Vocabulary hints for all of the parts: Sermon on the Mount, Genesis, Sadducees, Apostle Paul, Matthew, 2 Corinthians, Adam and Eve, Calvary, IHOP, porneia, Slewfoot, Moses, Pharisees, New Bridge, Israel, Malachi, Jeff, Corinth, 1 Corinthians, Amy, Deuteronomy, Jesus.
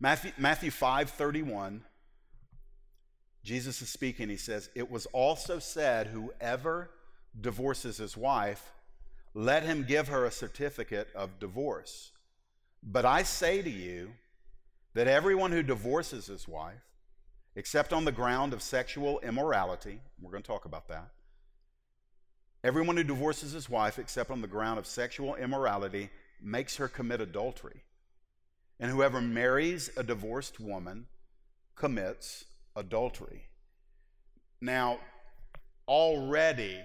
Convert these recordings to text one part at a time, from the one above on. Matthew 5:31, Jesus is speaking. He says, "It was also said, whoever divorces his wife, let him give her a certificate of divorce. But I say to you that everyone who divorces his wife, except on the ground of sexual immorality," we're going to talk about that, "everyone who divorces his wife, except on the ground of sexual immorality, makes her commit adultery. And whoever marries a divorced woman commits adultery." Now, already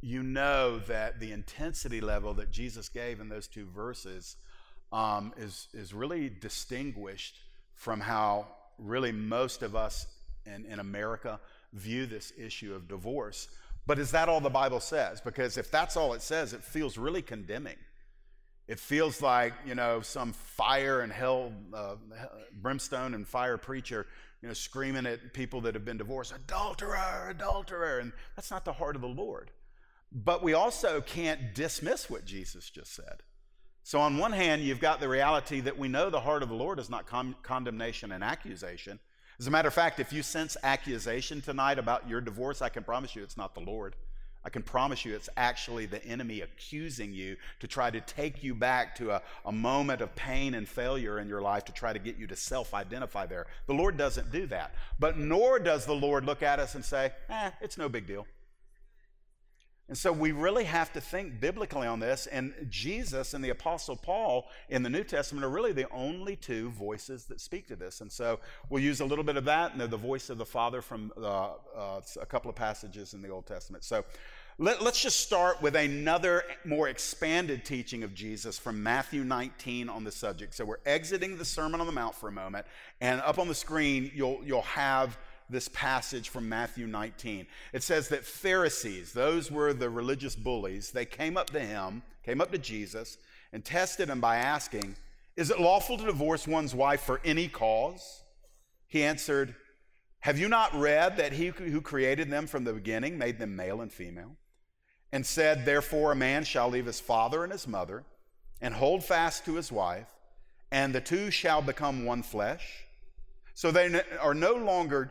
you know that the intensity level that Jesus gave in those two verses is really distinguished from how really most of us in America view this issue of divorce. But is that all the Bible says? Because if that's all it says, it feels really condemning. It feels like, you know, some fire and hell, brimstone and fire preacher, you know, screaming at people that have been divorced, "Adulterer, adulterer," and that's not the heart of the Lord. But we also can't dismiss what Jesus just said. So on one hand, you've got the reality that we know the heart of the Lord is not condemnation and accusation. As a matter of fact, if you sense accusation tonight about your divorce, I can promise you it's not the Lord. I can promise you it's actually the enemy accusing you to try to take you back to a moment of pain and failure in your life to try to get you to self-identify there. The Lord doesn't do that. But nor does the Lord look at us and say, it's no big deal. And so we really have to think biblically on this. And Jesus and the Apostle Paul in the New Testament are really the only two voices that speak to this. And so we'll use a little bit of that, and they're the voice of the Father from a couple of passages in the Old Testament. So let's just start with another more expanded teaching of Jesus from Matthew 19 on the subject. So we're exiting the Sermon on the Mount for a moment, and up on the screen you'll have this passage from Matthew 19. It says that Pharisees, those were the religious bullies, they came up to Jesus, and tested him by asking, "Is it lawful to divorce one's wife for any cause?" He answered, "Have you not read that he who created them from the beginning made them male and female? And said, therefore a man shall leave his father and his mother, and hold fast to his wife, and the two shall become one flesh. So they are no longer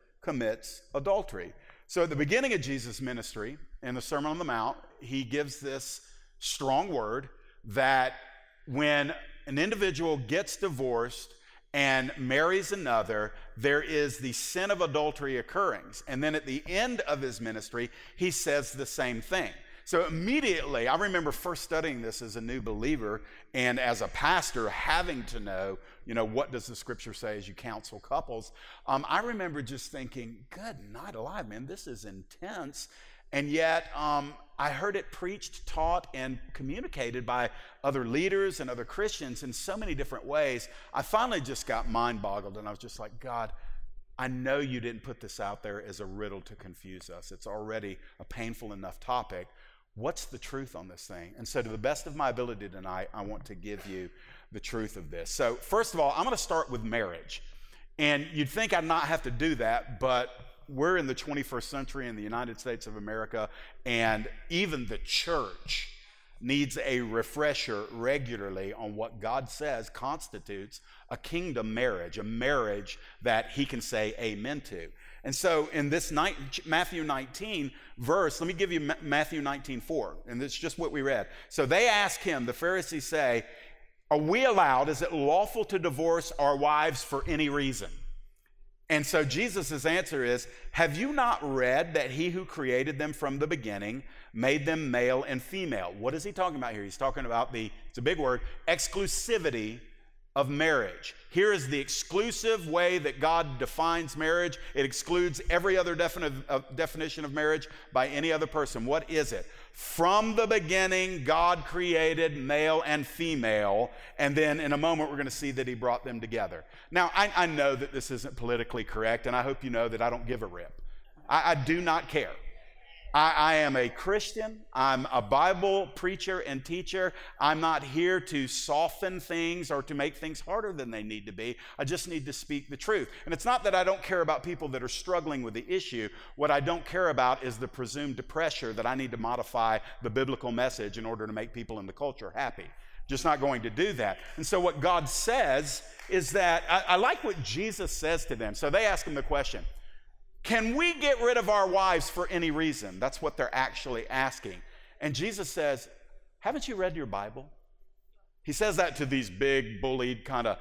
commits adultery." So at the beginning of Jesus' ministry in the Sermon on the Mount, he gives this strong word that when an individual gets divorced and marries another, there is the sin of adultery occurring. And then at the end of his ministry, he says the same thing. So immediately, I remember first studying this as a new believer and as a pastor having to know, you know, what does the scripture say as you counsel couples? I remember just thinking, good night alive, man, this is intense. And yet I heard it preached, taught, and communicated by other leaders and other Christians in so many different ways. I finally just got mind boggled, and I was just like, God, I know you didn't put this out there as a riddle to confuse us. It's already a painful enough topic. What's the truth on this thing? And so to the best of my ability tonight, I want to give you the truth of this. So first of all, I'm going to start with marriage. And you'd think I'd not have to do that, but we're in the 21st century in the United States of America, and even the church needs a refresher regularly on what God says constitutes a kingdom marriage, a marriage that he can say amen to. And so in this Matthew 19 verse, let me give you Matthew 19:4, and it's just what we read. So they ask him, the Pharisees say, "Are we allowed, is it lawful to divorce our wives for any reason?" And so Jesus' answer is, "Have you not read that he who created them from the beginning made them male and female?" What is he talking about here? He's talking about it's a big word, exclusivity of marriage. Here is the exclusive way that God defines marriage. It excludes every other definition of marriage by any other person. What is it? From the beginning, God created male and female, and then in a moment we're going to see that he brought them together. Now, I know that this isn't politically correct, and I hope you know that I don't give a rip. I do not care. I am a Christian. I'm a Bible preacher and teacher. I'm not here to soften things or to make things harder than they need to be. I just need to speak the truth. And it's not that I don't care about people that are struggling with the issue. What I don't care about is the presumed pressure that I need to modify the biblical message in order to make people in the culture happy. Just not going to do that. And so what God says is that, I like what Jesus says to them. So they ask him the question, can we get rid of our wives for any reason? That's what they're actually asking. And Jesus says, haven't you read your Bible? He says that to these big, bullied kind of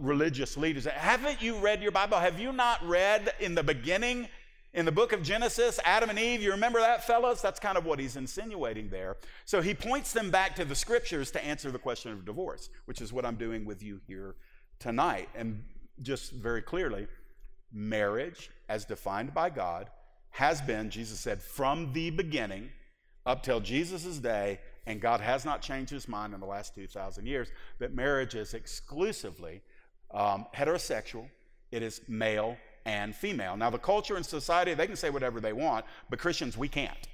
religious leaders. Haven't you read your Bible? Have you not read in the beginning, in the book of Genesis, Adam and Eve? You remember that, fellas? That's kind of what he's insinuating there. So he points them back to the scriptures to answer the question of divorce, which is what I'm doing with you here tonight. And just very clearly, marriage, as defined by God, has been, Jesus said, from the beginning up till Jesus' day, and God has not changed his mind in the last 2,000 years, that marriage is exclusively heterosexual. It is male and female. Now, the culture and society, they can say whatever they want, but Christians, we can't.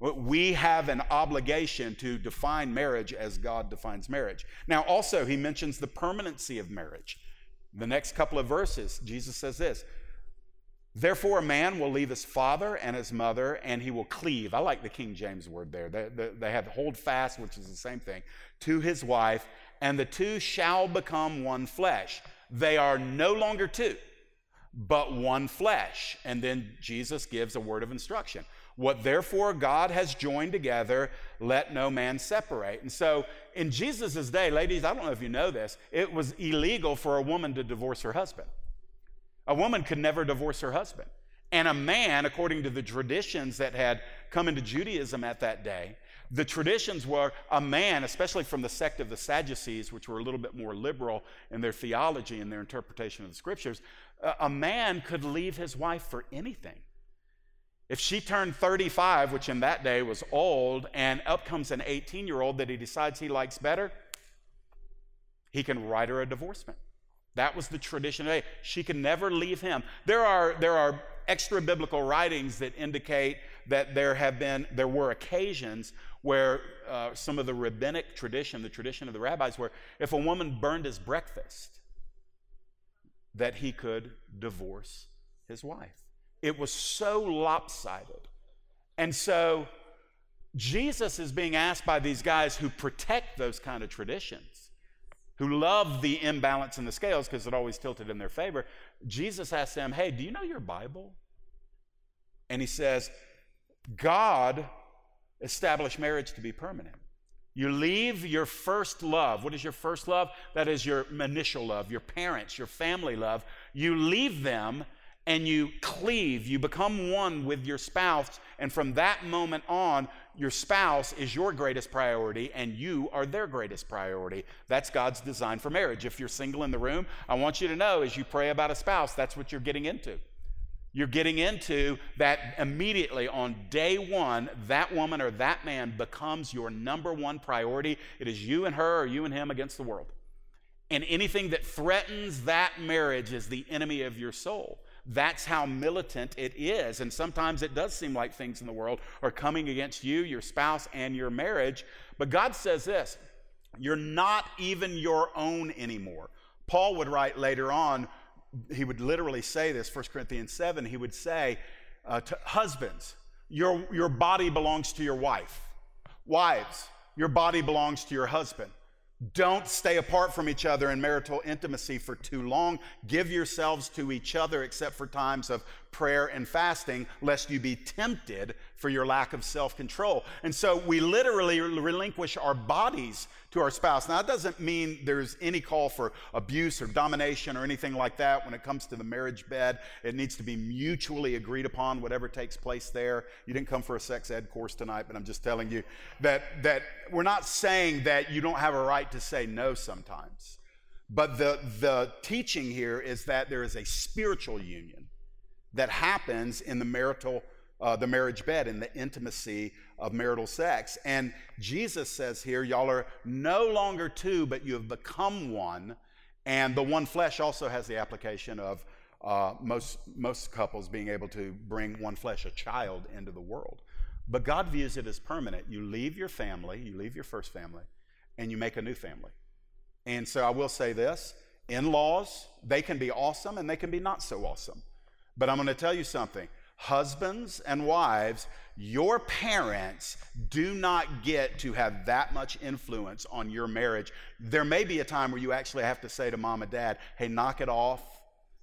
We have an obligation to define marriage as God defines marriage. Now, also, he mentions the permanency of marriage. The next couple of verses, Jesus says this, therefore a man will leave his father and his mother, and he will cleave. I like the King James word there. They have hold fast, which is the same thing, to his wife, and the two shall become one flesh. They are no longer two, but one flesh. And then Jesus gives a word of instruction. What therefore God has joined together, let no man separate. And so in Jesus' day, ladies, I don't know if you know this, it was illegal for a woman to divorce her husband. A woman could never divorce her husband. And a man, according to the traditions that had come into Judaism at that day, the traditions were a man, especially from the sect of the Sadducees, which were a little bit more liberal in their theology and their interpretation of the scriptures, a man could leave his wife for anything. If she turned 35, which in that day was old, and up comes an 18-year-old that he decides he likes better, he can write her a divorcement. That was the tradition today. She can never leave him. There are extra biblical writings that indicate that there were occasions where some of the rabbinic tradition, the tradition of the rabbis, where if a woman burned his breakfast, that he could divorce his wife. It was so lopsided. And so Jesus is being asked by these guys who protect those kind of traditions, who love the imbalance in the scales because it always tilted in their favor. Jesus asks them, hey, do you know your Bible? And he says, God established marriage to be permanent. You leave your first love. What is your first love? That is your initial love, your parents, your family love. You leave them and you cleave, you become one with your spouse, and from that moment on, your spouse is your greatest priority, and you are their greatest priority. That's God's design for marriage. If you're single in the room, I want you to know, as you pray about a spouse, that's what you're getting into. You're getting into that immediately on day one, that woman or that man becomes your number one priority. It is you and her or you and him against the world. And anything that threatens that marriage is the enemy of your soul. That's how militant it is. And sometimes it does seem like things in the world are coming against you, your spouse, and your marriage. But God says this, you're not even your own anymore. Paul would write later on, he would literally say this, 1 Corinthians 7, he would say to husbands, your body belongs to your wife. Wives, your body belongs to your husband. Don't stay apart from each other in marital intimacy for too long. Give yourselves to each other except for times of prayer and fasting, lest you be tempted for your lack of self-control. And so we literally relinquish our bodies to our spouse. Now, that doesn't mean there's any call for abuse or domination or anything like that when it comes to the marriage bed. It needs to be mutually agreed upon, whatever takes place there. You didn't come for a sex ed course tonight, but I'm just telling you that we're not saying that you don't have a right to say no sometimes. But the teaching here is that there is a spiritual union that happens in the marital, the marriage bed, in the intimacy of marital sex. And Jesus says here, y'all are no longer two, but you have become one. And the one flesh also has the application of most couples being able to bring one flesh, a child, into the world. But God views it as permanent. You leave your family, you leave your first family, and you make a new family. And so I will say this, in-laws, they can be awesome and they can be not so awesome. But I'm going to tell you something. Husbands and wives, your parents do not get to have that much influence on your marriage. There may be a time where you actually have to say to mom and dad, hey, knock it off,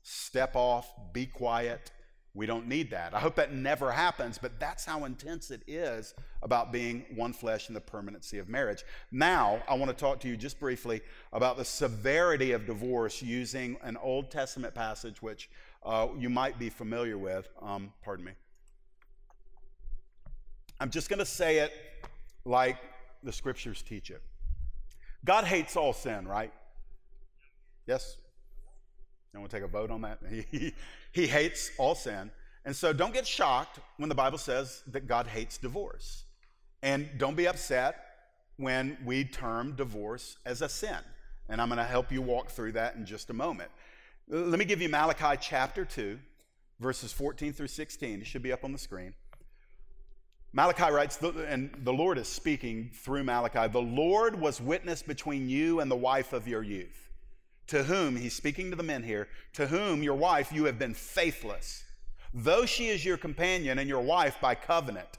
step off, be quiet. We don't need that. I hope that never happens, but that's how intense it is about being one flesh and the permanency of marriage. Now, I want to talk to you just briefly about the severity of divorce using an Old Testament passage, which you might be familiar with. Pardon me. I'm just going to say it like the scriptures teach it. God hates all sin, right? Yes? I want to take a vote on that. He hates all sin. And so don't get shocked when the Bible says that God hates divorce. And don't be upset when we term divorce as a sin. And I'm going to help you walk through that in just a moment. Let me give you Malachi chapter 2, verses 14 through 16. It should be up on the screen. Malachi writes, and the Lord is speaking through Malachi, the Lord was witness between you and the wife of your youth, to whom, he's speaking to the men here, to whom, your wife, you have been faithless, though she is your companion and your wife by covenant.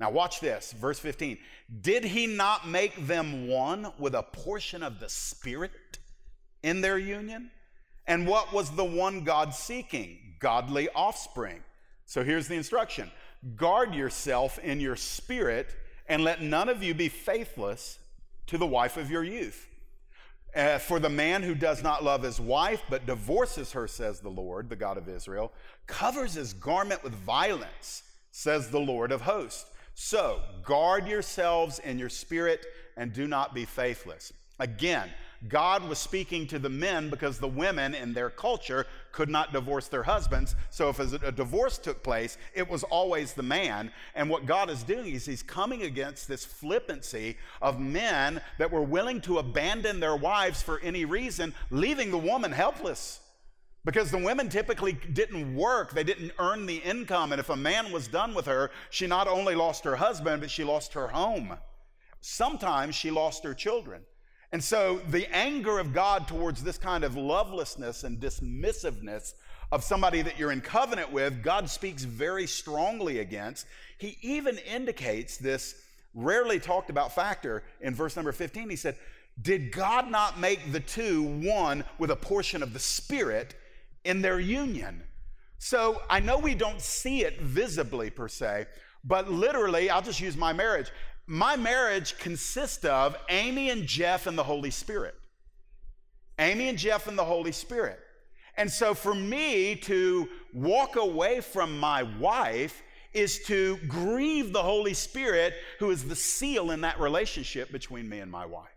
Now watch this, verse 15. Did he not make them one with a portion of the Spirit in their union? And what was the one God seeking? Godly offspring. So here's the instruction. Guard yourself in your spirit, and let none of you be faithless to the wife of your youth. For the man who does not love his wife but divorces her, says the Lord, the God of Israel, covers his garment with violence, says the Lord of hosts. So guard yourselves in your spirit and do not be faithless. Again, God was speaking to the men because the women in their culture could not divorce their husbands. So if a divorce took place, it was always the man. And what God is doing is he's coming against this flippancy of men that were willing to abandon their wives for any reason, leaving the woman helpless. Because the women typically didn't work. They didn't earn the income. And if a man was done with her, she not only lost her husband, but she lost her home. Sometimes she lost her children. And so the anger of God towards this kind of lovelessness and dismissiveness of somebody that you're in covenant with, God speaks very strongly against. He even indicates this rarely talked about factor in verse number 15. He said, did God not make the two one with a portion of the Spirit in their union? So I know we don't see it visibly per se, but literally, I'll just use my marriage. My marriage consists of Amy and Jeff and the Holy Spirit. Amy and Jeff and the Holy Spirit. And so for me to walk away from my wife is to grieve the Holy Spirit, who is the seal in that relationship between me and my wife.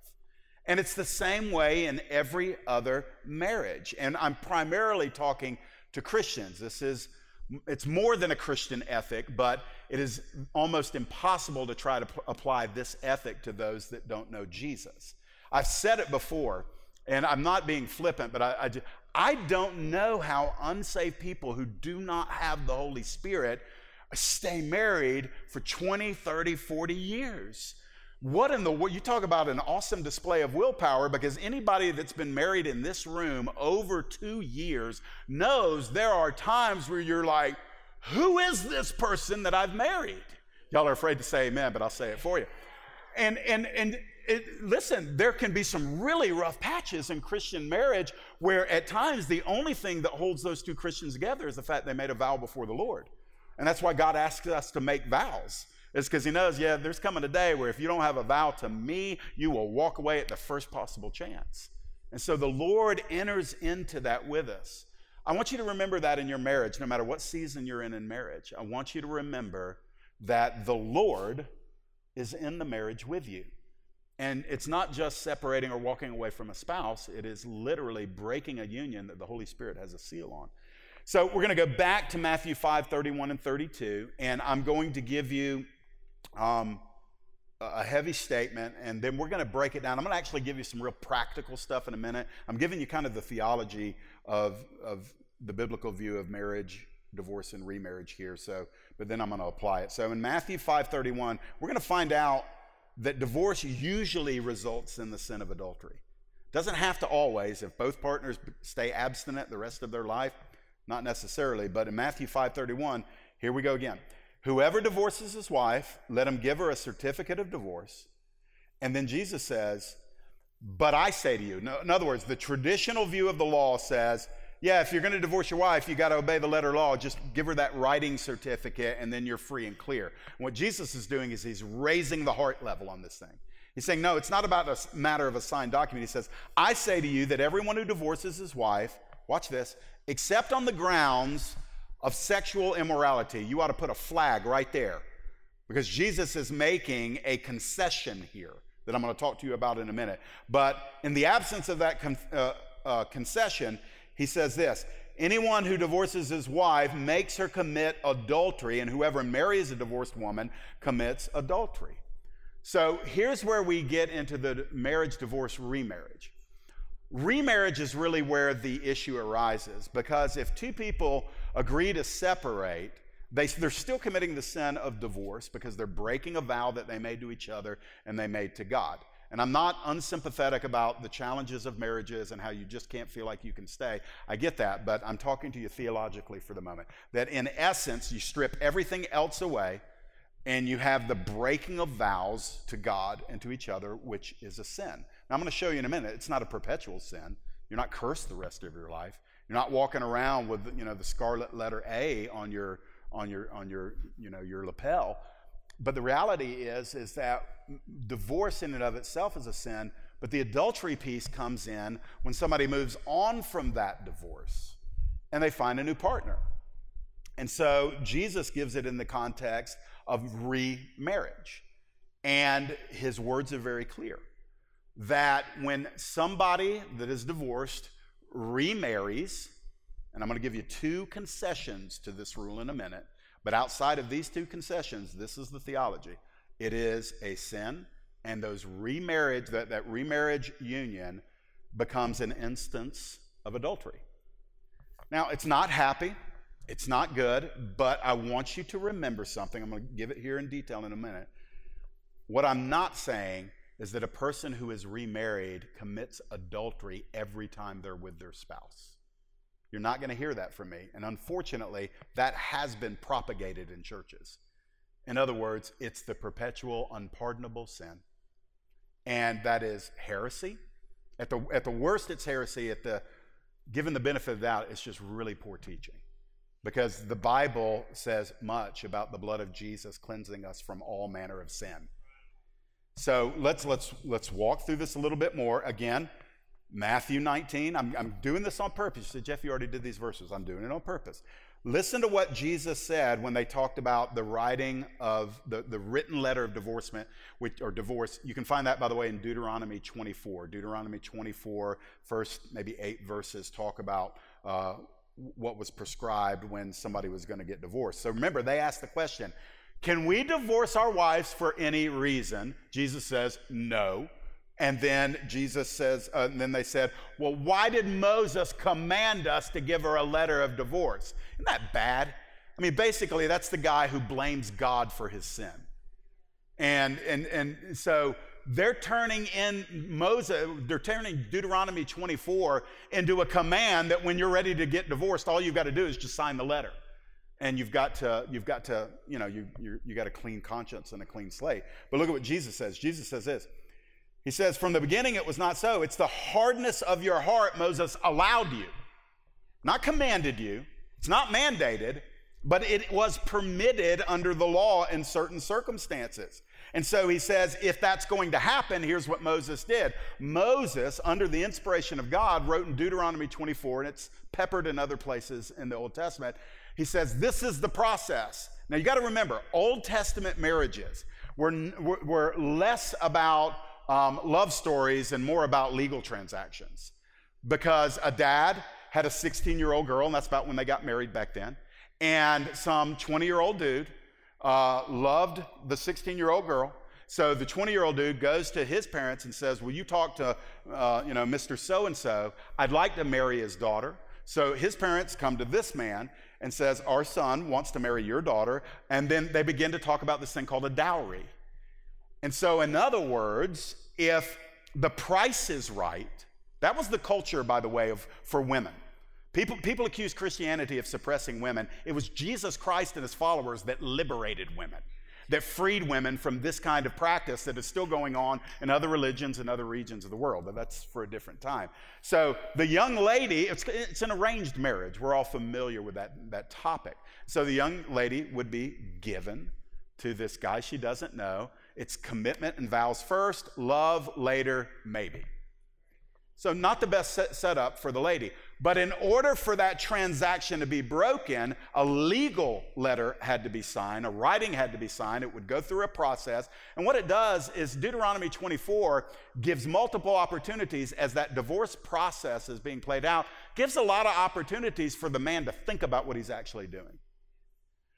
And it's the same way in every other marriage. And I'm primarily talking to Christians. It's more than a Christian ethic, but it is almost impossible to try to apply this ethic to those that don't know Jesus. I've said it before, and I'm not being flippant, but I don't know how unsaved people who do not have the Holy Spirit stay married for 20, 30, 40 years. What in the world? You talk about an awesome display of willpower, because anybody that's been married in this room over 2 years knows there are times where you're like, who is this person that I've married? Y'all are afraid to say amen, but I'll say it for you. Listen, there can be some really rough patches in Christian marriage where at times the only thing that holds those two Christians together is the fact they made a vow before the Lord. And that's why God asks us to make vows. It's because he knows, yeah, there's coming a day where if you don't have a vow to me, you will walk away at the first possible chance. And so the Lord enters into that with us. I want you to remember that in your marriage, no matter what season you're in marriage. I want you to remember that the Lord is in the marriage with you. And it's not just separating or walking away from a spouse. It is literally breaking a union that the Holy Spirit has a seal on. So we're going to go back to Matthew 5:31 and 32, and I'm going to give you a heavy statement, and then we're going to break it down. I'm going to actually give you some real practical stuff in a minute. I'm giving you kind of the theology of the biblical view of marriage, divorce, and remarriage here. So, but then I'm going to apply it. So in Matthew 5:31, we're going to find out that divorce usually results in the sin of adultery. Doesn't have to always. If both partners stay abstinent the rest of their life, not necessarily. But in Matthew 5:31, here we go again. Whoever divorces his wife, let him give her a certificate of divorce. And then Jesus says, but I say to you. In other words, the traditional view of the law says, yeah, if you're going to divorce your wife, you got to obey the letter of law. Just give her that writing certificate, and then you're free and clear. And what Jesus is doing is he's raising the heart level on this thing. He's saying, no, it's not about a matter of a signed document. He says, I say to you that everyone who divorces his wife, watch this, except on the grounds of sexual immorality. You ought to put a flag right there, because Jesus is making a concession here that I'm going to talk to you about in a minute. But in the absence of that concession, he says this, anyone who divorces his wife makes her commit adultery, and whoever marries a divorced woman commits adultery. So here's where we get into the marriage, divorce, remarriage. Remarriage is really where the issue arises, because if two people agree to separate, they're still committing the sin of divorce, because they're breaking a vow that they made to each other and they made to God. And I'm not unsympathetic about the challenges of marriages and how you just can't feel like you can stay. I get that, but I'm talking to you theologically for the moment. That in essence, you strip everything else away, and you have the breaking of vows to God and to each other, which is a sin. Now, I'm going to show you in a minute, it's not a perpetual sin. You're not cursed the rest of your life. You're not walking around with, you know, the scarlet letter A on your lapel. But the reality is that divorce in and of itself is a sin, but the adultery piece comes in when somebody moves on from that divorce and they find a new partner. And so Jesus gives it in the context of remarriage. And his words are very clear that when somebody that is divorced remarries, and I'm going to give you two concessions to this rule in a minute, but outside of these two concessions, this is the theology. It is a sin, and those remarriage, that remarriage union becomes an instance of adultery. Now, it's not happy, it's not good, but I want you to remember something. I'm going to give it here in detail in a minute. What I'm not saying is that a person who is remarried commits adultery every time they're with their spouse. You're not going to hear that from me. And unfortunately, that has been propagated in churches. In other words, it's the perpetual, unpardonable sin. And that is heresy. At the worst, it's heresy. Given the benefit of the doubt, it's just really poor teaching. Because the Bible says much about the blood of Jesus cleansing us from all manner of sin. So let's walk through this a little bit more. Again, Matthew 19, I'm doing this on purpose. You said, Jeff, you already did these verses. I'm doing it on purpose. Listen to what Jesus said when they talked about the writing of the written letter of divorcement, or divorce. You can find that, by the way, in Deuteronomy 24. Deuteronomy 24, first maybe 8 verses talk about what was prescribed when somebody was going to get divorced. So remember, they asked the question, can we divorce our wives for any reason? Jesus says, no. And then Jesus says, and then they said, well, why did Moses command us to give her a letter of divorce? Isn't that bad? I mean, basically, that's the guy who blames God for his sin. And so they're turning Deuteronomy 24 into a command that when you're ready to get divorced, all you've got to do is just sign the letter. And you've got a clean conscience and a clean slate. But look at what Jesus says. Jesus says this. He says, from the beginning it was not so. It's the hardness of your heart, Moses, allowed you. Not commanded you. It's not mandated, but it was permitted under the law in certain circumstances. And so he says, if that's going to happen, here's what Moses did. Moses, under the inspiration of God, wrote in Deuteronomy 24, and it's peppered in other places in the Old Testament. He says, this is the process. Now, you got to remember, Old Testament marriages were less about love stories and more about legal transactions, because a dad had a 16-year-old girl, and that's about when they got married back then, and some 20-year-old dude loved the 16-year-old girl. So the 20-year-old dude goes to his parents and says, will you talk to Mr. So-and-so? I'd like to marry his daughter. So his parents come to this man and says, our son wants to marry your daughter. And then they begin to talk about this thing called a dowry. And so in other words, if the price is right, that was the culture, by the way, for women. People accuse Christianity of suppressing women. It was Jesus Christ and his followers that liberated women, that freed women from this kind of practice that is still going on in other religions and other regions of the world, but that's for a different time. So the young lady, it's an arranged marriage. We're all familiar with that topic. So the young lady would be given to this guy she doesn't know. It's commitment and vows first, love later, maybe. So not the best setup for the lady. But in order for that transaction to be broken, a legal letter had to be signed, a writing had to be signed. It would go through a process. And what it does is Deuteronomy 24 gives multiple opportunities as that divorce process is being played out, gives a lot of opportunities for the man to think about what he's actually doing.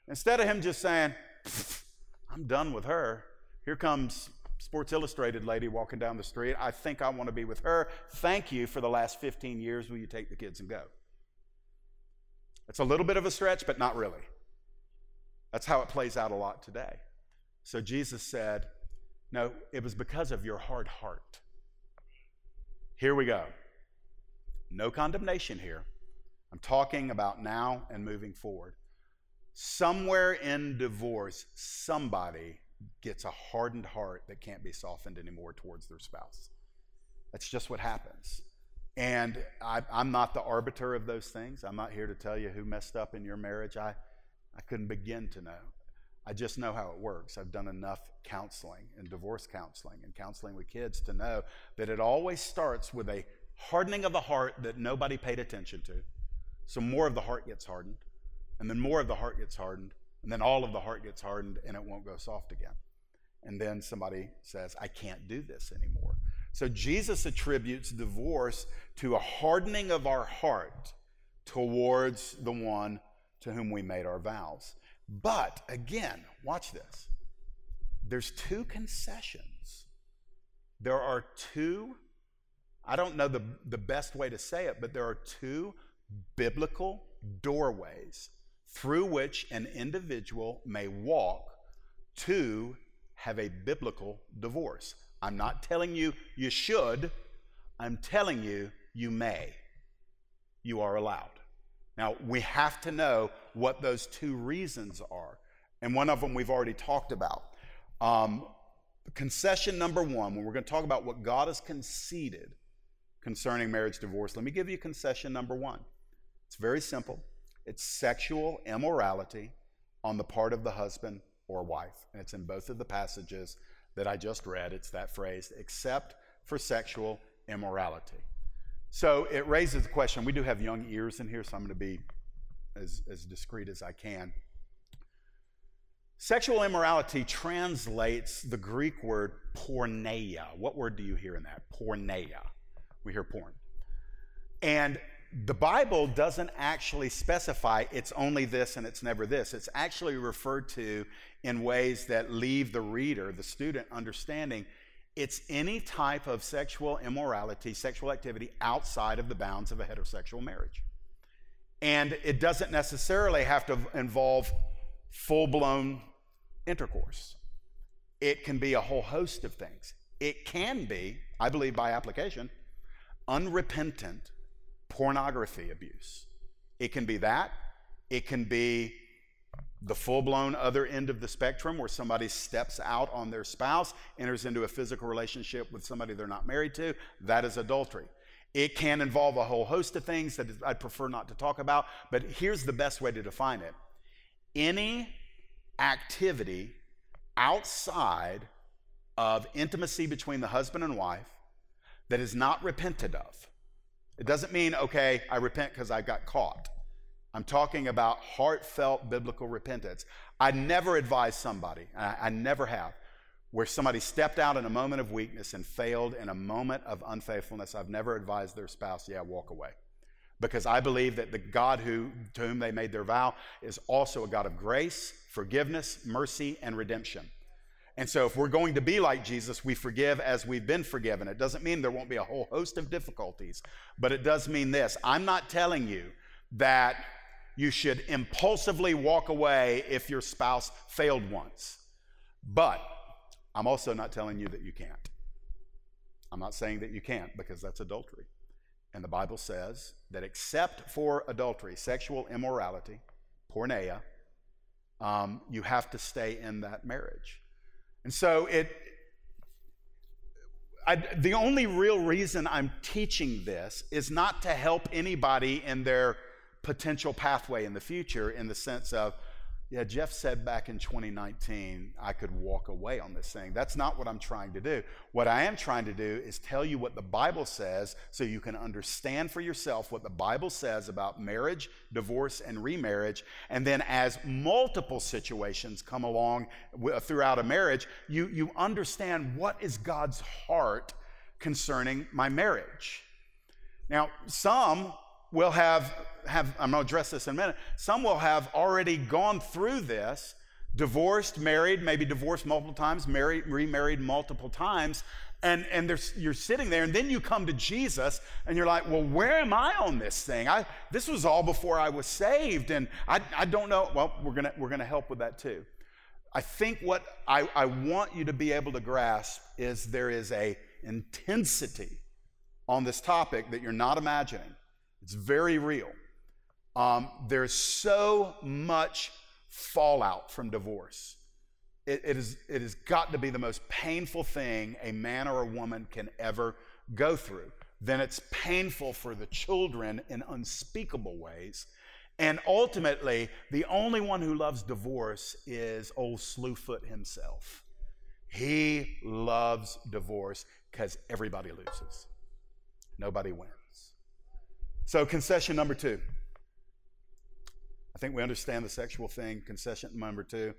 Instead of him just saying, I'm done with her. Here comes Sports Illustrated lady walking down the street. I think I want to be with her. Thank you for the last 15 years. Will you take the kids and go? It's a little bit of a stretch, but not really. That's how it plays out a lot today. So Jesus said, no, it was because of your hard heart. Here we go. No condemnation here. I'm talking about now and moving forward. Somewhere in divorce, somebody gets a hardened heart that can't be softened anymore towards their spouse. That's just what happens. And I'm not the arbiter of those things. I'm not here to tell you who messed up in your marriage. I couldn't begin to know. I just know how it works. I've done enough counseling and divorce counseling and counseling with kids to know that it always starts with a hardening of the heart that nobody paid attention to. So more of the heart gets hardened, and then more of the heart gets hardened, and then all of the heart gets hardened, and it won't go soft again. And then somebody says, I can't do this anymore. So Jesus attributes divorce to a hardening of our heart towards the one to whom we made our vows. But again, watch this. There's two concessions. There are two, I don't know the best way to say it, but there are two biblical doorways through which an individual may walk to have a biblical divorce. I'm not telling you you should. I'm telling you you may. You are allowed. Now, we have to know what those two reasons are, and one of them we've already talked about. Concession number one, when we're going to talk about what God has conceded concerning marriage divorce, let me give you concession number one. It's very simple. It's sexual immorality on the part of the husband or wife. And it's in both of the passages that I just read. It's that phrase, except for sexual immorality. So it raises the question. We do have young ears in here, so I'm going to be as discreet as I can. Sexual immorality translates the Greek word porneia. What word do you hear in that? Porneia. We hear porn. And the Bible doesn't actually specify it's only this and it's never this. It's actually referred to in ways that leave the reader, the student, understanding it's any type of sexual immorality, sexual activity outside of the bounds of a heterosexual marriage. And it doesn't necessarily have to involve full-blown intercourse. It can be a whole host of things. It can be, I believe by application, unrepentant pornography abuse. It can be that. It can be the full-blown other end of the spectrum where somebody steps out on their spouse, enters into a physical relationship with somebody they're not married to. That is adultery. It can involve a whole host of things that I'd prefer not to talk about, but here's the best way to define it. Any activity outside of intimacy between the husband and wife that is not repented of. It doesn't mean, okay, I repent because I got caught. I'm talking about heartfelt biblical repentance. I never advise somebody, I never have, where somebody stepped out in a moment of weakness and failed in a moment of unfaithfulness, I've never advised their spouse, yeah, walk away. Because I believe that the God to whom they made their vow is also a God of grace, forgiveness, mercy, and redemption. And so if we're going to be like Jesus, we forgive as we've been forgiven. It doesn't mean there won't be a whole host of difficulties, but it does mean this. I'm not telling you that you should impulsively walk away if your spouse failed once, but I'm also not telling you that you can't. I'm not saying that you can't, because that's adultery. And the Bible says that except for adultery, sexual immorality, porneia, you have to stay in that marriage. And so the only real reason I'm teaching this is not to help anybody in their potential pathway in the future, in the sense of, yeah, Jeff said back in 2019, I could walk away on this thing. That's not what I'm trying to do. What I am trying to do is tell you what the Bible says so you can understand for yourself what the Bible says about marriage, divorce, and remarriage. And then as multiple situations come along throughout a marriage, you understand what is God's heart concerning my marriage. Now, some will have, I'm going to address this in a minute, some will have already gone through this, divorced, married, maybe divorced multiple times, married, remarried multiple times, and you're sitting there, and then you come to Jesus, and you're like, well, where am I on this thing? This was all before I was saved, and I don't know. Well, we're gonna help with that too. I think what I want you to be able to grasp is there is an intensity on this topic that you're not imagining. It's very real. There's so much fallout from divorce. It has got to be the most painful thing a man or a woman can ever go through. Then it's painful for the children in unspeakable ways. And ultimately, the only one who loves divorce is old Slewfoot himself. He loves divorce because everybody loses. Nobody wins. So concession number two. I think we understand the sexual thing. Concession number two,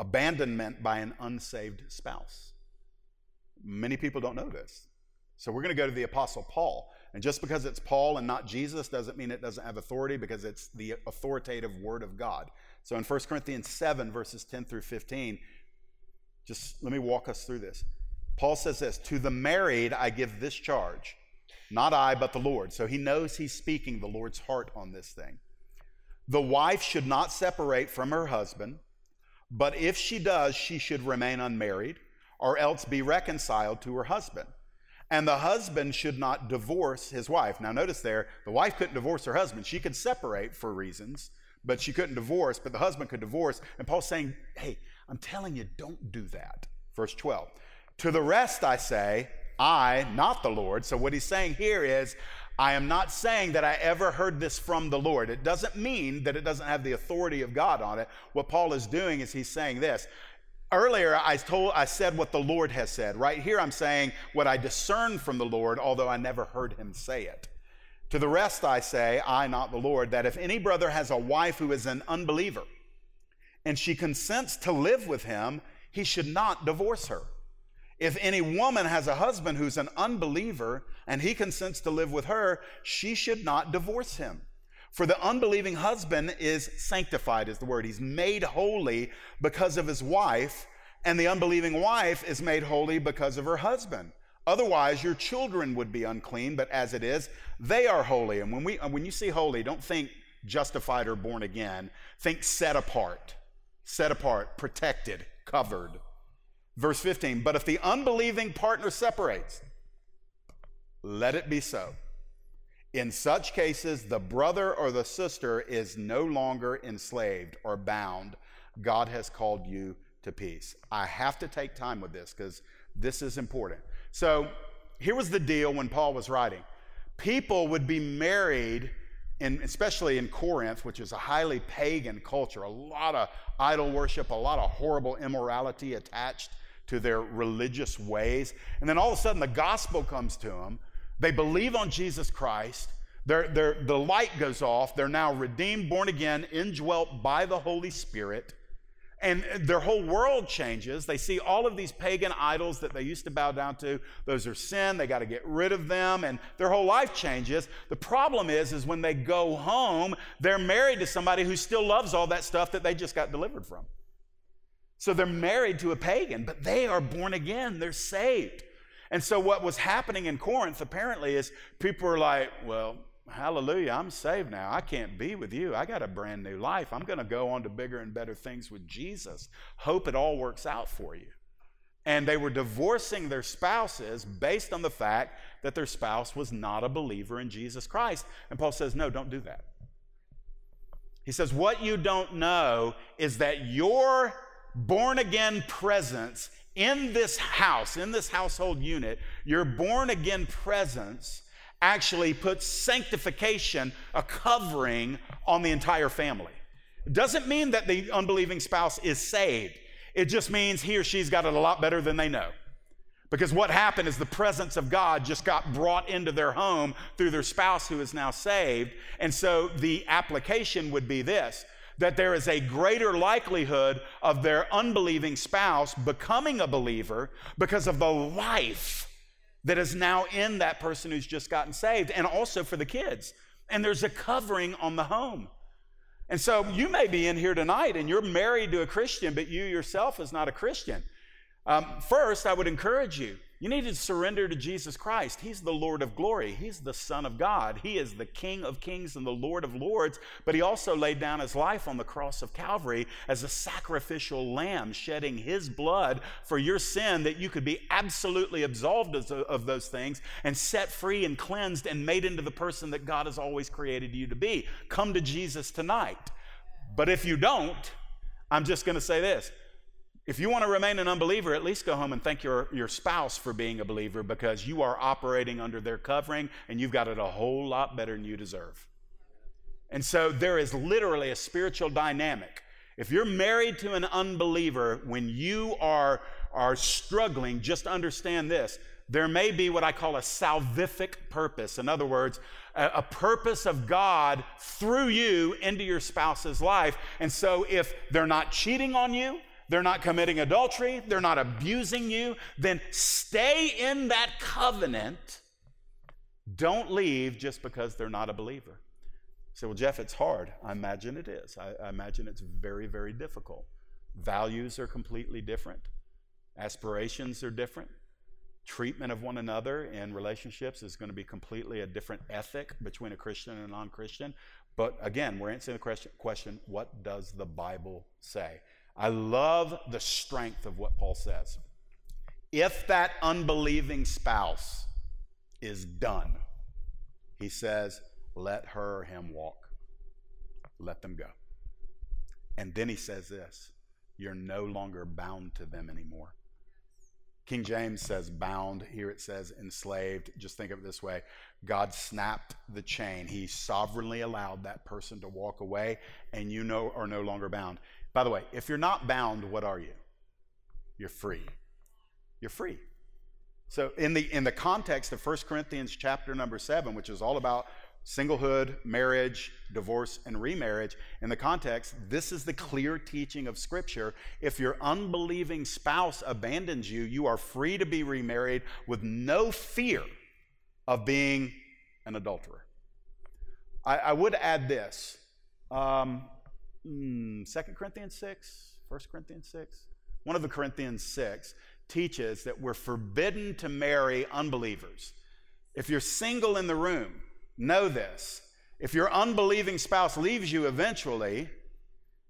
abandonment by an unsaved spouse. Many people don't know this. So we're going to go to the Apostle Paul. And just because it's Paul and not Jesus doesn't mean it doesn't have authority, because it's the authoritative word of God. So in 1 Corinthians 7, verses 10 through 15, just let me walk us through this. Paul says this, "To the married I give this charge. Not I, but the Lord." So he knows he's speaking the Lord's heart on this thing. "The wife should not separate from her husband, but if she does, she should remain unmarried, or else be reconciled to her husband. And the husband should not divorce his wife." Now notice there, the wife couldn't divorce her husband. She could separate for reasons, but she couldn't divorce, but the husband could divorce. And Paul's saying, hey, I'm telling you, don't do that. Verse 12, "To the rest I say, I, not the Lord." So what he's saying here is, I am not saying that I ever heard this from the Lord. It doesn't mean that it doesn't have the authority of God on it. What Paul is doing is he's saying this. Earlier, I said what the Lord has said. Right here, I'm saying what I discerned from the Lord, although I never heard him say it. "To the rest I say, I, not the Lord, that if any brother has a wife who is an unbeliever, and she consents to live with him, he should not divorce her. If any woman has a husband who's an unbeliever and he consents to live with her, she should not divorce him. For the unbelieving husband is sanctified," is the word. He's made holy because of his wife, and the unbelieving wife is made holy because of her husband. Otherwise, your children would be unclean, but as it is, they are holy. And when you see holy, don't think justified or born again. Think set apart, protected, covered. Verse 15, "But if the unbelieving partner separates, let it be so. In such cases, the brother or the sister is no longer enslaved or bound. God has called you to peace." I have to take time with this because this is important. So here was the deal when Paul was writing. People would be married, and especially in Corinth, which is a highly pagan culture, a lot of idol worship, a lot of horrible immorality attached to their religious ways. And then all of a sudden the gospel comes to them. They believe on Jesus Christ. The light goes off. They're now redeemed, born again, indwelt by the Holy Spirit. and their whole world changes. They see all of these pagan idols that they used to bow down to. Those are sin. They got to get rid of them, and their whole life changes. The problem is when they go home, they're married to somebody who still loves all that stuff that they just got delivered from. So they're married to a pagan, but they are born again. They're saved. And so what was happening in Corinth apparently is people are like, well, hallelujah, I'm saved now. I can't be with you. I got a brand new life. I'm going to go on to bigger and better things with Jesus. Hope it all works out for you. And they were divorcing their spouses based on the fact that their spouse was not a believer in Jesus Christ. And Paul says, no, don't do that. He says, what you don't know is that your born-again presence in this house, in this household unit, your born-again presence actually puts sanctification, a covering, on the entire family. It doesn't mean that the unbelieving spouse is saved. It just means he or she's got it a lot better than they know. Because what happened is the presence of God just got brought into their home through their spouse who is now saved. And so the application would be this, that there is a greater likelihood of their unbelieving spouse becoming a believer because of the life that is now in that person who's just gotten saved, and also for the kids. And there's a covering on the home. And so you may be in here tonight and you're married to a Christian, but you yourself is not a Christian. First, I would encourage you, you need to surrender to Jesus Christ. He's the Lord of glory. He's the Son of God. He is the King of kings and the Lord of lords, but he also laid down his life on the cross of Calvary as a sacrificial lamb, shedding his blood for your sin that you could be absolutely absolved of those things and set free and cleansed and made into the person that God has always created you to be. Come to Jesus tonight. But if you don't, I'm just going to say this. If you want to remain an unbeliever, at least go home and thank your spouse for being a believer, because you are operating under their covering and you've got it a whole lot better than you deserve. And so there is literally a spiritual dynamic. If you're married to an unbeliever, when you are struggling, just understand this. There may be what I call a salvific purpose. In other words, a purpose of God through you into your spouse's life. And so if they're not cheating on you, they're not committing adultery, they're not abusing you, then stay in that covenant. Don't leave just because they're not a believer. You say, well, Jeff, it's hard. I imagine it is. I imagine it's very, very difficult. Values are completely different. Aspirations are different. Treatment of one another in relationships is going to be completely a different ethic between a Christian and a non-Christian. But again, we're answering the question, what does the Bible say? I love the strength of what Paul says. If that unbelieving spouse is done, he says, let her or him walk. Let them go. And then he says this, you're no longer bound to them anymore. King James says bound. Here it says enslaved. Just think of it this way. God snapped the chain. He sovereignly allowed that person to walk away, and you are no longer bound. By the way, if you're not bound, what are you? You're free. You're free. So in the context of 1 Corinthians chapter number 7, which is all about singlehood, marriage, divorce, and remarriage, in the context, this is the clear teaching of Scripture. If your unbelieving spouse abandons you, you are free to be remarried with no fear of being an adulterer. I would add this. 2 Corinthians 6, 1 Corinthians 6. One of the Corinthians 6 teaches that we're forbidden to marry unbelievers. If you're single in the room, know this. If your unbelieving spouse leaves you eventually,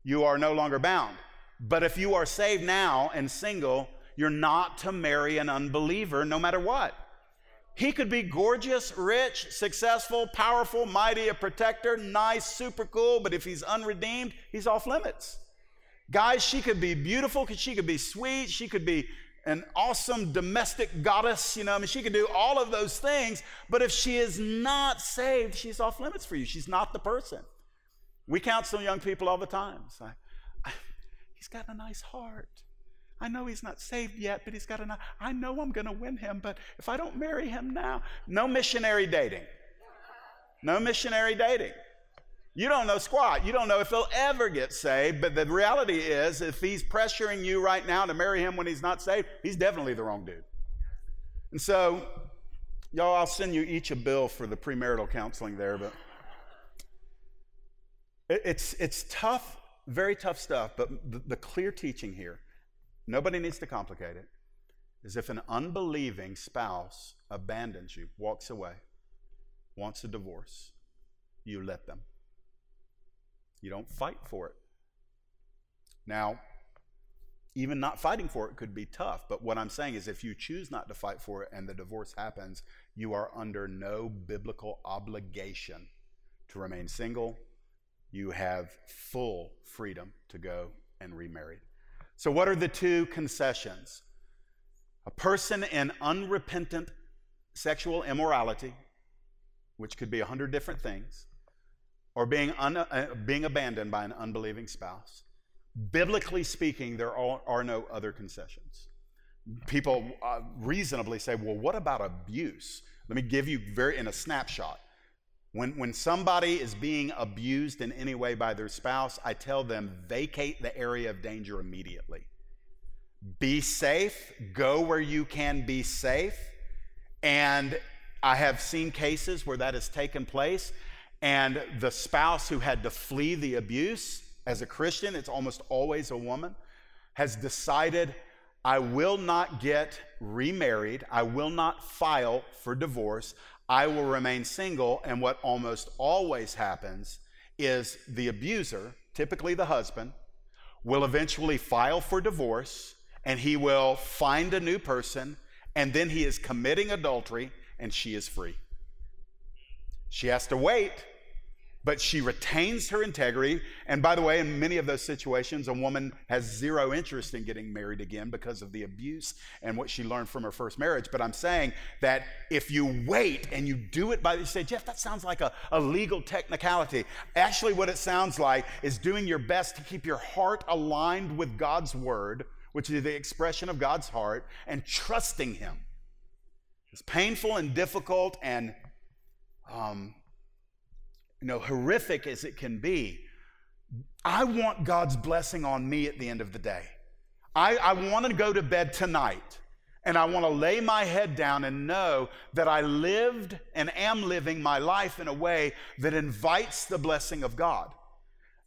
you are no longer bound. But if you are saved now and single, you're not to marry an unbeliever no matter what. He could be gorgeous, rich, successful, powerful, mighty, a protector, nice, super cool, but if he's unredeemed, he's off limits. Guys, she could be beautiful, she could be sweet, she could be an awesome domestic goddess, you know, I mean, she could do all of those things, but if she is not saved, she's off limits for you. She's not the person. We counsel young people all the time. So he's got a nice heart. I know he's not saved yet, but he's got enough. I know I'm going to win him, but if I don't marry him now, no missionary dating. No missionary dating. You don't know squat. You don't know if he'll ever get saved. But the reality is, if he's pressuring you right now to marry him when he's not saved, he's definitely the wrong dude. And so, y'all, I'll send you each a bill for the premarital counseling there. But it's tough, very tough stuff. But the clear teaching here, nobody needs to complicate it, is if an unbelieving spouse abandons you, walks away, wants a divorce, you let them. You don't fight for it. Now, even not fighting for it could be tough, but what I'm saying is if you choose not to fight for it and the divorce happens, you are under no biblical obligation to remain single. You have full freedom to go and remarry. So what are the two concessions? A person in unrepentant sexual immorality, which could be 100 different things, or being abandoned by an unbelieving spouse. Biblically speaking, there are no other concessions. People reasonably say, well, what about abuse? Let me give you in a snapshot. When somebody is being abused in any way by their spouse, I tell them, vacate the area of danger immediately. Be safe, go where you can be safe. And I have seen cases where that has taken place. And the spouse who had to flee the abuse, as a Christian, it's almost always a woman, has decided, I will not get remarried. I will not file for divorce. I will remain single. And what almost always happens is the abuser, typically the husband, will eventually file for divorce, and he will find a new person, and then he is committing adultery, and she is free. She has to wait, but she retains her integrity. And by the way, in many of those situations, a woman has zero interest in getting married again because of the abuse and what she learned from her first marriage. But I'm saying that if you wait and you do it by, you say, Jeff, that sounds like a legal technicality. Actually, what it sounds like is doing your best to keep your heart aligned with God's word, which is the expression of God's heart, and trusting him. It's painful and difficult and horrific as it can be, I want God's blessing on me at the end of the day. I want to go to bed tonight, and I want to lay my head down and know that I lived and am living my life in a way that invites the blessing of God.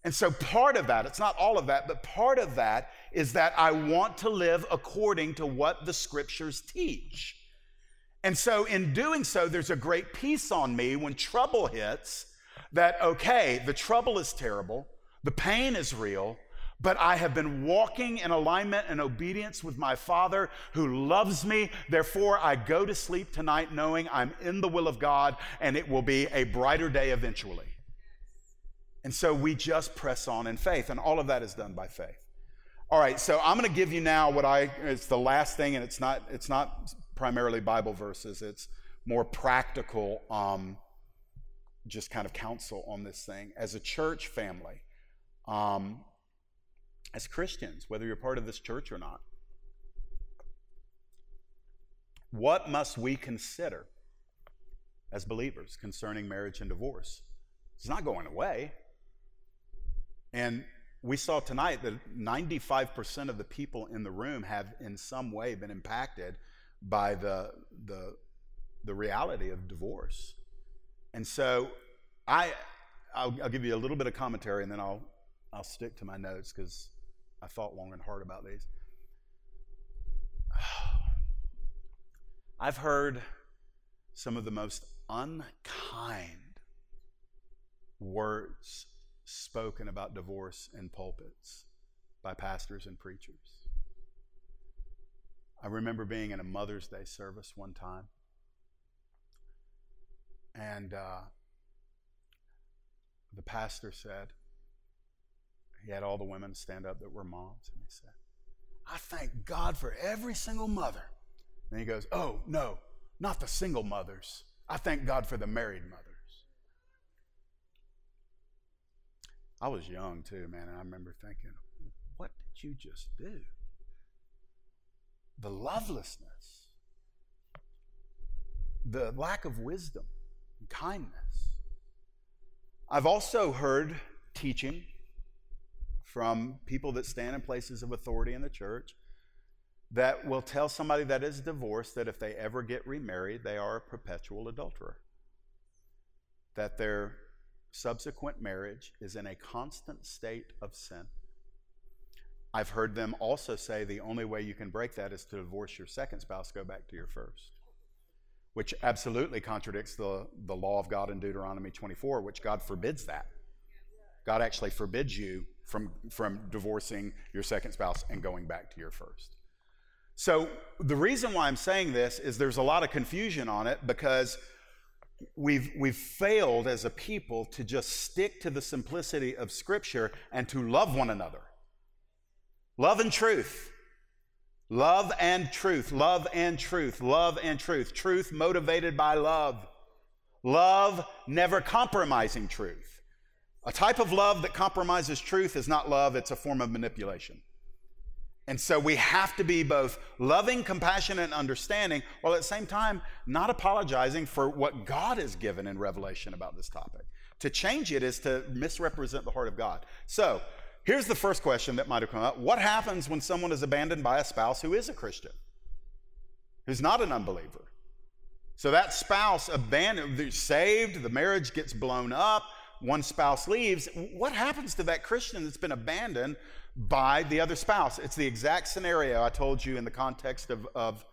And so part of that, it's not all of that, but part of that is that I want to live according to what the scriptures teach. And so in doing so, there's a great peace on me when trouble hits that, okay, the trouble is terrible, the pain is real, but I have been walking in alignment and obedience with my Father who loves me. Therefore, I go to sleep tonight knowing I'm in the will of God and it will be a brighter day eventually. And so we just press on in faith, and all of that is done by faith. All right, so I'm going to give you now it's the last thing, and it's not primarily Bible verses. It's more practical, just kind of counsel on this thing. As a church family, as Christians, whether you're part of this church or not, what must we consider as believers concerning marriage and divorce? It's not going away. And we saw tonight that 95% of the people in the room have in some way been impacted by the reality of divorce. And so I'll give you a little bit of commentary, and then I'll stick to my notes because I thought long and hard about these. I've heard some of the most unkind words spoken about divorce in pulpits by pastors and preachers. I remember being in a Mother's Day service one time, and the pastor said, he had all the women stand up that were moms, and he said, I thank God for every single mother. And he goes, oh, no, not the single mothers. I thank God for the married mothers. I was young too, man, and I remember thinking, what did you just do? The lovelessness, the lack of wisdom and kindness. I've also heard teaching from people that stand in places of authority in the church that will tell somebody that is divorced that if they ever get remarried, they are a perpetual adulterer, that their subsequent marriage is in a constant state of sin. I've heard them also say the only way you can break that is to divorce your second spouse, go back to your first, which absolutely contradicts the law of God in Deuteronomy 24, which God forbids that. God actually forbids you from divorcing your second spouse and going back to your first. So the reason why I'm saying this is there's a lot of confusion on it because we've failed as a people to just stick to the simplicity of Scripture and to love one another. Love and truth. Love and truth. Love and truth. Love and truth. Truth motivated by love. Love never compromising truth. A type of love that compromises truth is not love, it's a form of manipulation. And so we have to be both loving, compassionate, and understanding, while at the same time not apologizing for what God has given in Revelation about this topic. To change it is to misrepresent the heart of God. So here's the first question that might have come up. What happens when someone is abandoned by a spouse who is a Christian, who's not an unbeliever? So that spouse abandoned, saved, the marriage gets blown up, one spouse leaves. What happens to that Christian that's been abandoned by the other spouse? It's the exact scenario I told you in the context of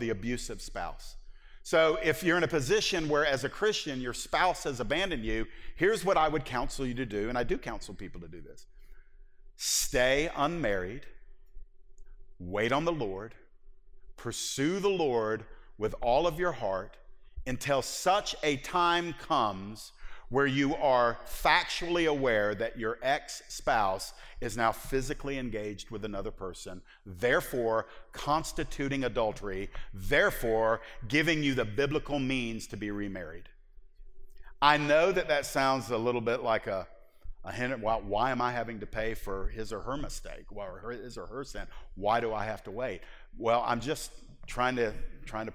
the abusive spouse. So if you're in a position where as a Christian your spouse has abandoned you, here's what I would counsel you to do, and I do counsel people to do this. Stay unmarried, wait on the Lord, pursue the Lord with all of your heart until such a time comes where you are factually aware that your ex-spouse is now physically engaged with another person, therefore constituting adultery, therefore giving you the biblical means to be remarried. I know that that sounds a little bit like a hint, well, why am I having to pay for his or her mistake, or his or her sin? Why do I have to wait? Well, I'm just trying to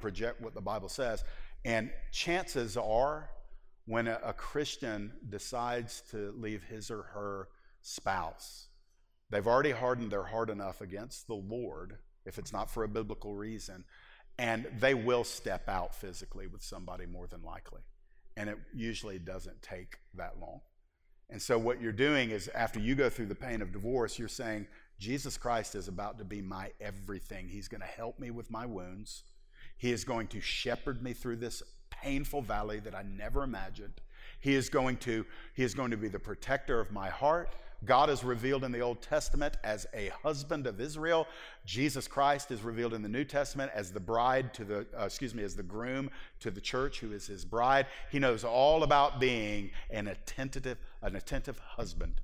project what the Bible says, and chances are when a Christian decides to leave his or her spouse, they've already hardened their heart enough against the Lord, if it's not for a biblical reason, and they will step out physically with somebody more than likely. And it usually doesn't take that long. And so what you're doing is after you go through the pain of divorce, you're saying, Jesus Christ is about to be my everything. He's going to help me with my wounds. He is going to shepherd me through this painful valley that I never imagined. He is going to be the protector of my heart. God is revealed in the Old Testament as a husband of Israel. Jesus Christ is revealed in the New Testament as the bride to the, as the groom to the church who is his bride. He knows all about being an attentive husband,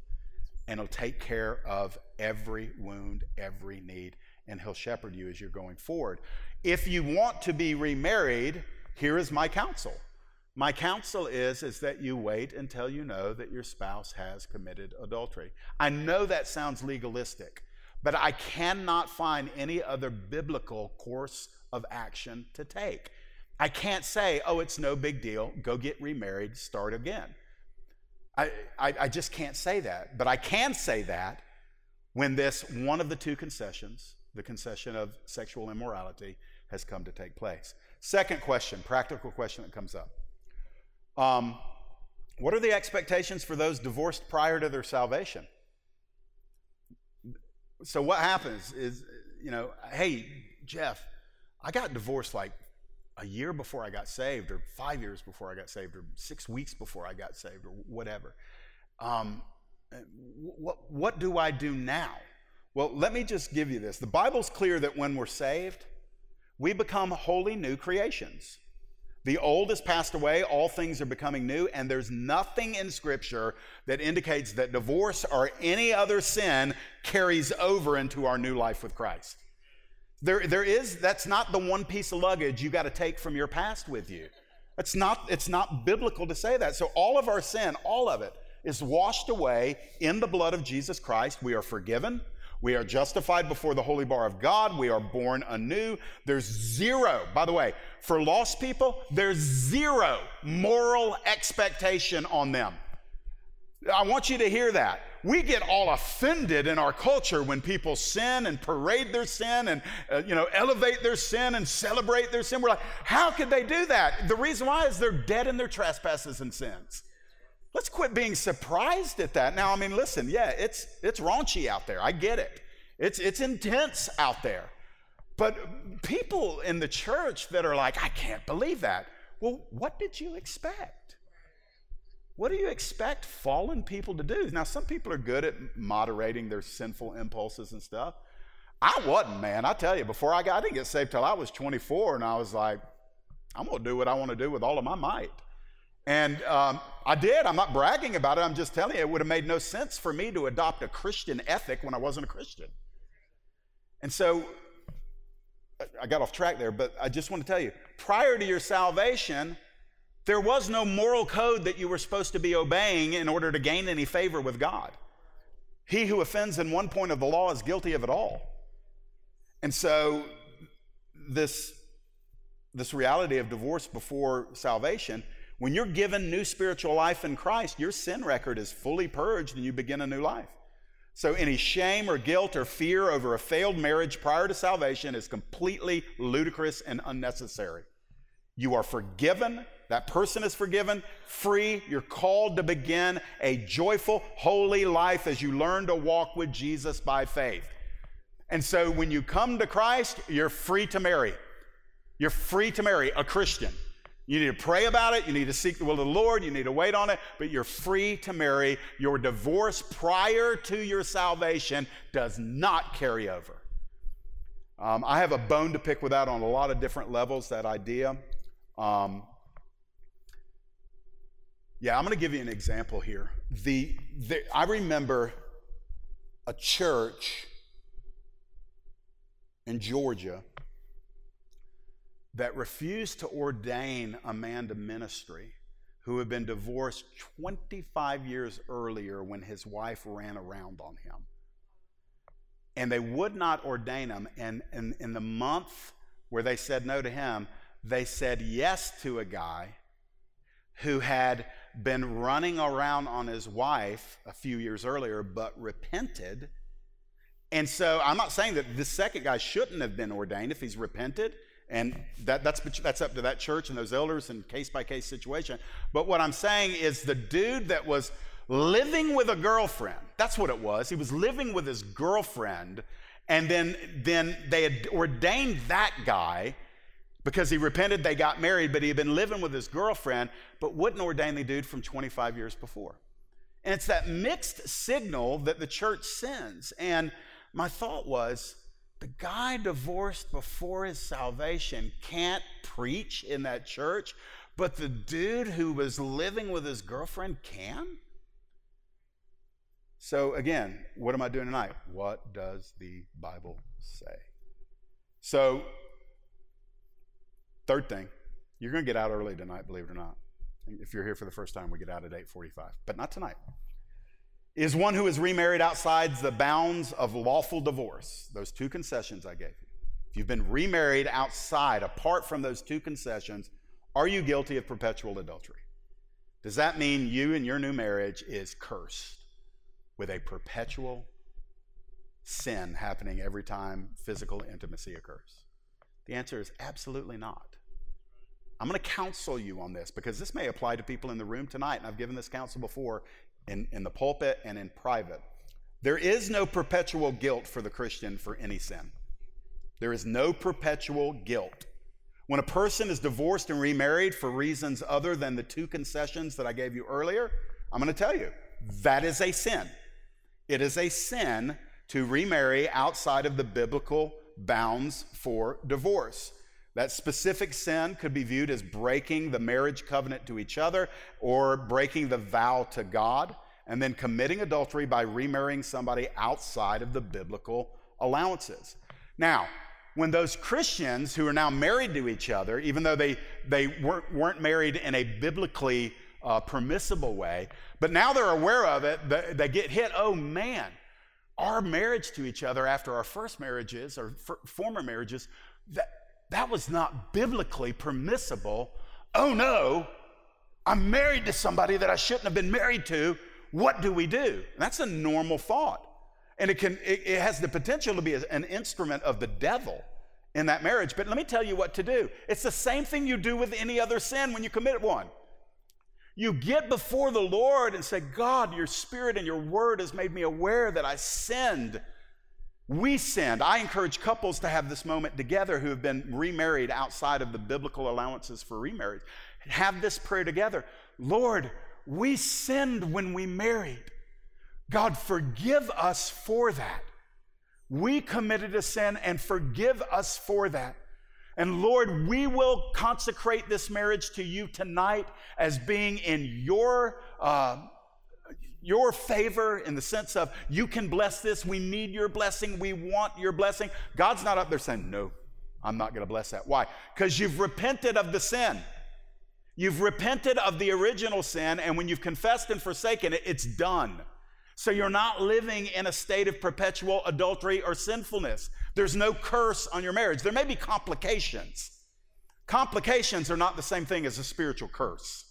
and he'll take care of every wound, every need, and he'll shepherd you as you're going forward. If you want to be remarried, here is my counsel. My counsel is that you wait until you know that your spouse has committed adultery. I know that sounds legalistic, but I cannot find any other biblical course of action to take. I can't say, oh, it's no big deal, go get remarried, start again. I just can't say that, but I can say that when this one of the two concessions, the concession of sexual immorality, has come to take place. Second question, practical question that comes up. What are the expectations for those divorced prior to their salvation? So what happens is, you know, hey, Jeff, I got divorced like a year before I got saved, or 5 years before I got saved, or 6 weeks before I got saved, or whatever. What do I do now? Well, let me just give you this. The Bible's clear that when we're saved, we become wholly new creations. The old has passed away, all things are becoming new, and there's nothing in Scripture that indicates that divorce or any other sin carries over into our new life with Christ. That's not the one piece of luggage you got to take from your past with you. It's not biblical to say that. So all of our sin, all of it, is washed away in the blood of Jesus Christ. We are forgiven. We are justified before the holy bar of God. We are born anew. There's zero, by the way, for lost people, there's zero moral expectation on them. I want you to hear that. We get all offended in our culture when people sin and parade their sin and elevate their sin and celebrate their sin. We're like, how could they do that? The reason why is they're dead in their trespasses and sins. Let's quit being surprised at that. Now, I mean, listen, yeah, it's raunchy out there. I get it. It's intense out there. But people in the church that are like, I can't believe that. Well, what did you expect? What do you expect fallen people to do? Now, some people are good at moderating their sinful impulses and stuff. I wasn't, man. I tell you, before I didn't get saved till I was 24, and I was like, I'm going to do what I want to do with all of my might. And I did. I'm not bragging about it. I'm just telling you, it would have made no sense for me to adopt a Christian ethic when I wasn't a Christian. And so I got off track there, but I just want to tell you, prior to your salvation, there was no moral code that you were supposed to be obeying in order to gain any favor with God. He who offends in one point of the law is guilty of it all. And so this reality of divorce before salvation, when you're given new spiritual life in Christ, your sin record is fully purged and you begin a new life. So any shame or guilt or fear over a failed marriage prior to salvation is completely ludicrous and unnecessary. You are forgiven. That person is forgiven, free. You're called to begin a joyful, holy life as you learn to walk with Jesus by faith. And so when you come to Christ, you're free to marry. You're free to marry a Christian. You need to pray about it. You need to seek the will of the Lord. You need to wait on it. But you're free to marry. Your divorce prior to your salvation does not carry over. I have a bone to pick with that on a lot of different levels, that idea. I'm going to give you an example here. I remember a church in Georgia that refused to ordain a man to ministry who had been divorced 25 years earlier when his wife ran around on him. And they would not ordain him. And in the month where they said no to him, they said yes to a guy who had been running around on his wife a few years earlier but repented. And so I'm not saying that this second guy shouldn't have been ordained if he's repented. And that's up to that church and those elders and case-by-case situation. But what I'm saying is the dude that was living with a girlfriend, that's what it was. He was living with his girlfriend, and then they had ordained that guy because he repented, they got married, but he had been living with his girlfriend but wouldn't ordain the dude from 25 years before. And it's that mixed signal that the church sends. And my thought was, the guy divorced before his salvation can't preach in that church, but the dude who was living with his girlfriend can? So again, what am I doing tonight? What does the Bible say? So, third thing, you're going to get out early tonight, believe it or not. If you're here for the first time, we get out at 8:45, but not tonight. Is one who is remarried outside the bounds of lawful divorce. Those two concessions I gave you. If you've been remarried outside, apart from those two concessions, are you guilty of perpetual adultery? Does that mean you and your new marriage is cursed with a perpetual sin happening every time physical intimacy occurs? The answer is absolutely not. I'm going to counsel you on this because this may apply to people in the room tonight, and I've given this counsel before. In the pulpit and in private. There is no perpetual guilt for the Christian for any sin. There is no perpetual guilt. When a person is divorced and remarried for reasons other than the two concessions that I gave you earlier, I'm going to tell you, that is a sin. It is a sin to remarry outside of the biblical bounds for divorce. That specific sin could be viewed as breaking the marriage covenant to each other or breaking the vow to God, and then committing adultery by remarrying somebody outside of the biblical allowances. Now, when those Christians who are now married to each other, even though they weren't married in a biblically permissible way, but now they're aware of it, they get hit, oh man, our marriage to each other after our first marriages or former marriages, that was not biblically permissible. Oh no, I'm married to somebody that I shouldn't have been married to. what do we do? That's a normal thought. And it has the potential to be an instrument of the devil in that marriage. But let me tell you what to do. It's the same thing you do with any other sin when you commit one. You get before the Lord and say, God, your Spirit and your Word has made me aware that I sinned. We sinned. I encourage couples to have this moment together who have been remarried outside of the biblical allowances for remarriage. Have this prayer together. Lord, we sinned when we married. God, forgive us for that. We committed a sin, and forgive us for that. And Lord, we will consecrate this marriage to you tonight as being in your favor, in the sense of you can bless this. We need your blessing. We want your blessing. God's not up there saying, no, I'm not going to bless that. Why? Because you've repented of the sin. You've repented of the original sin, and when you've confessed and forsaken it, it's done. So you're not living in a state of perpetual adultery or sinfulness. There's no curse on your marriage. There may be complications. Complications are not the same thing as a spiritual curse.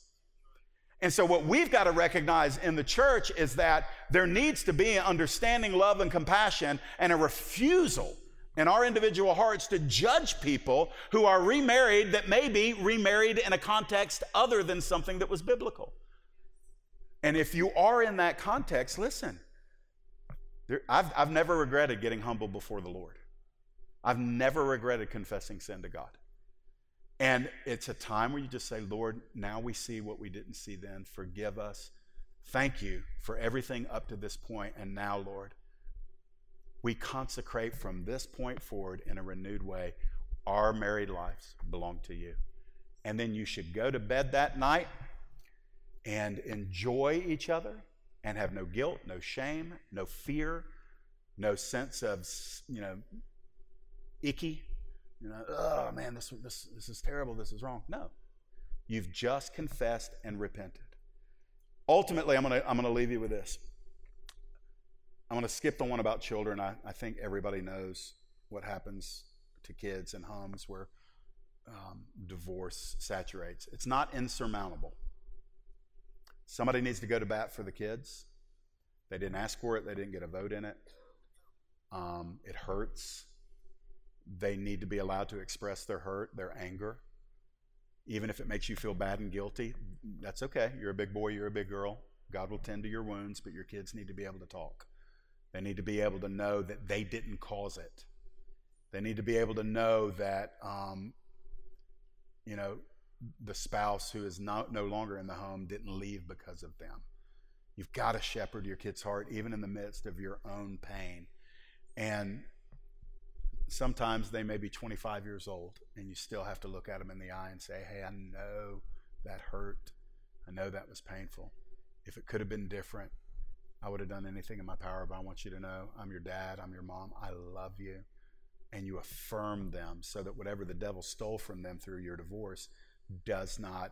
And so what we've got to recognize in the church is that there needs to be an understanding, love, and compassion, and a refusal in our individual hearts to judge people who are remarried that may be remarried in a context other than something that was biblical. And if you are in that context, listen, I've never regretted getting humble before the Lord. I've never regretted confessing sin to God. And it's a time where you just say, Lord, now we see what we didn't see then. Forgive us. Thank you for everything up to this point. And now, Lord, we consecrate from this point forward in a renewed way. Our married lives belong to you. And then you should go to bed that night and enjoy each other and have no guilt, no shame, no fear, no sense of, icky. Oh, man, this is terrible, this is wrong. No, you've just confessed and repented. Ultimately, I'm gonna leave you with this. I'm gonna skip the one about children. I think everybody knows what happens to kids in homes where divorce saturates. It's not insurmountable. Somebody needs to go to bat for the kids. They didn't ask for it. They didn't get a vote in it. It hurts. They need to be allowed to express their hurt, their anger. Even if it makes you feel bad and guilty, that's okay. You're a big boy. You're a big girl. God will tend to your wounds, but your kids need to be able to talk. They need to be able to know that they didn't cause it. They need to be able to know that, the spouse who is no longer in the home didn't leave because of them. You've got to shepherd your kid's heart, even in the midst of your own pain. And sometimes they may be 25 years old, and you still have to look at them in the eye and say, hey, I know that hurt. I know that was painful. If it could have been different, I would have done anything in my power, but I want you to know I'm your dad, I'm your mom, I love you. And you affirm them so that whatever the devil stole from them through your divorce does not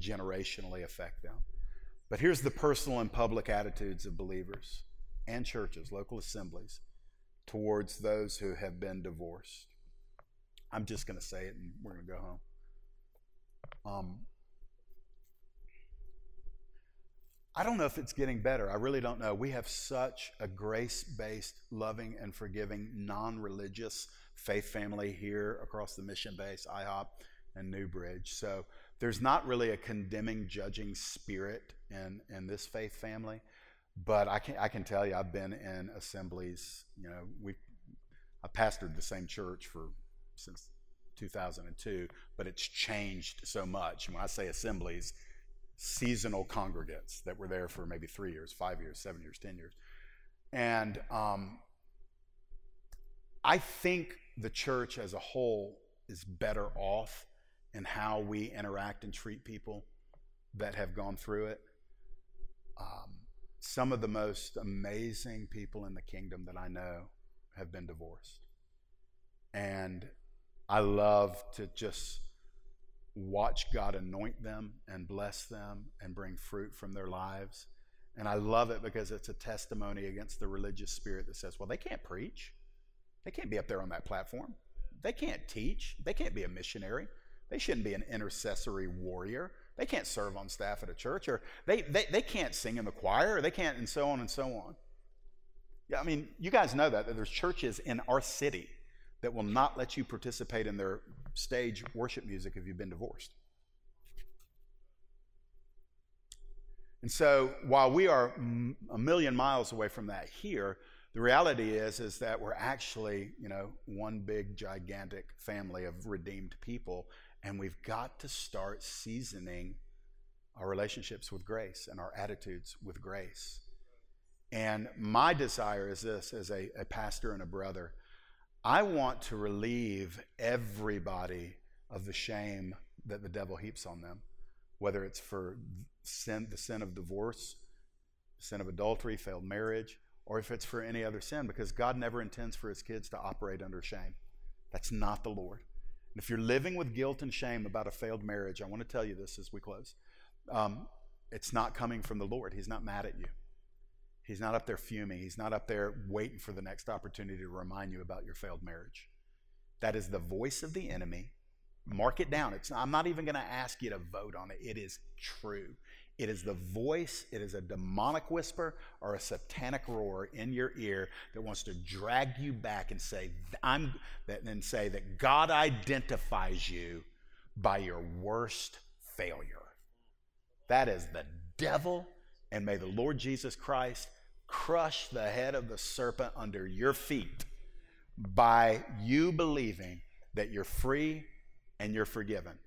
generationally affect them. But here's the personal and public attitudes of believers and churches, local assemblies, towards those who have been divorced. I'm just going to say it and we're going to go home. I don't know if it's getting better. I really don't know. We have such a grace-based, loving and forgiving, non-religious faith family here across the mission base, IHOP, and New Bridge. So there's not really a condemning, judging spirit in this faith family, but I can tell you I've been in assemblies. I pastored the same church since 2002, but it's changed so much. And when I say assemblies, seasonal congregants that were there for maybe 3 years, 5 years, 7 years, 10 years, and I think the church as a whole is better off in how we interact and treat people that have gone through it. Some of the most amazing people in the kingdom that I know have been divorced. And I love to just watch God anoint them and bless them and bring fruit from their lives. And I love it because it's a testimony against the religious spirit that says, well, they can't preach. They can't be up there on that platform. They can't teach. They can't be a missionary. They shouldn't be an intercessory warrior. They can't serve on staff at a church, or they can't sing in the choir, or they can't, and so on and so on. Yeah, I mean, you guys know that there's churches in our city that will not let you participate in their stage worship music if you've been divorced. And so while we are a million miles away from that here, the reality is that we're actually, you know, one big gigantic family of redeemed people, and we've got to start seasoning our relationships with grace and our attitudes with grace. And my desire is this, as a pastor and a brother, I want to relieve everybody of the shame that the devil heaps on them, whether it's for sin, the sin of divorce, sin of adultery, failed marriage, or if it's for any other sin, because God never intends for his kids to operate under shame. That's not the Lord. And if you're living with guilt and shame about a failed marriage, I want to tell you this as we close. It's not coming from the Lord. He's not mad at you. He's not up there fuming. He's not up there waiting for the next opportunity to remind you about your failed marriage. That is the voice of the enemy. Mark it down. I'm not even going to ask you to vote on it. It is true. It is the voice. It is a demonic whisper or a satanic roar in your ear that wants to drag you back and say, that God identifies you by your worst failure. That is the devil, and may the Lord Jesus Christ crush the head of the serpent under your feet by you believing that you're free and you're forgiven.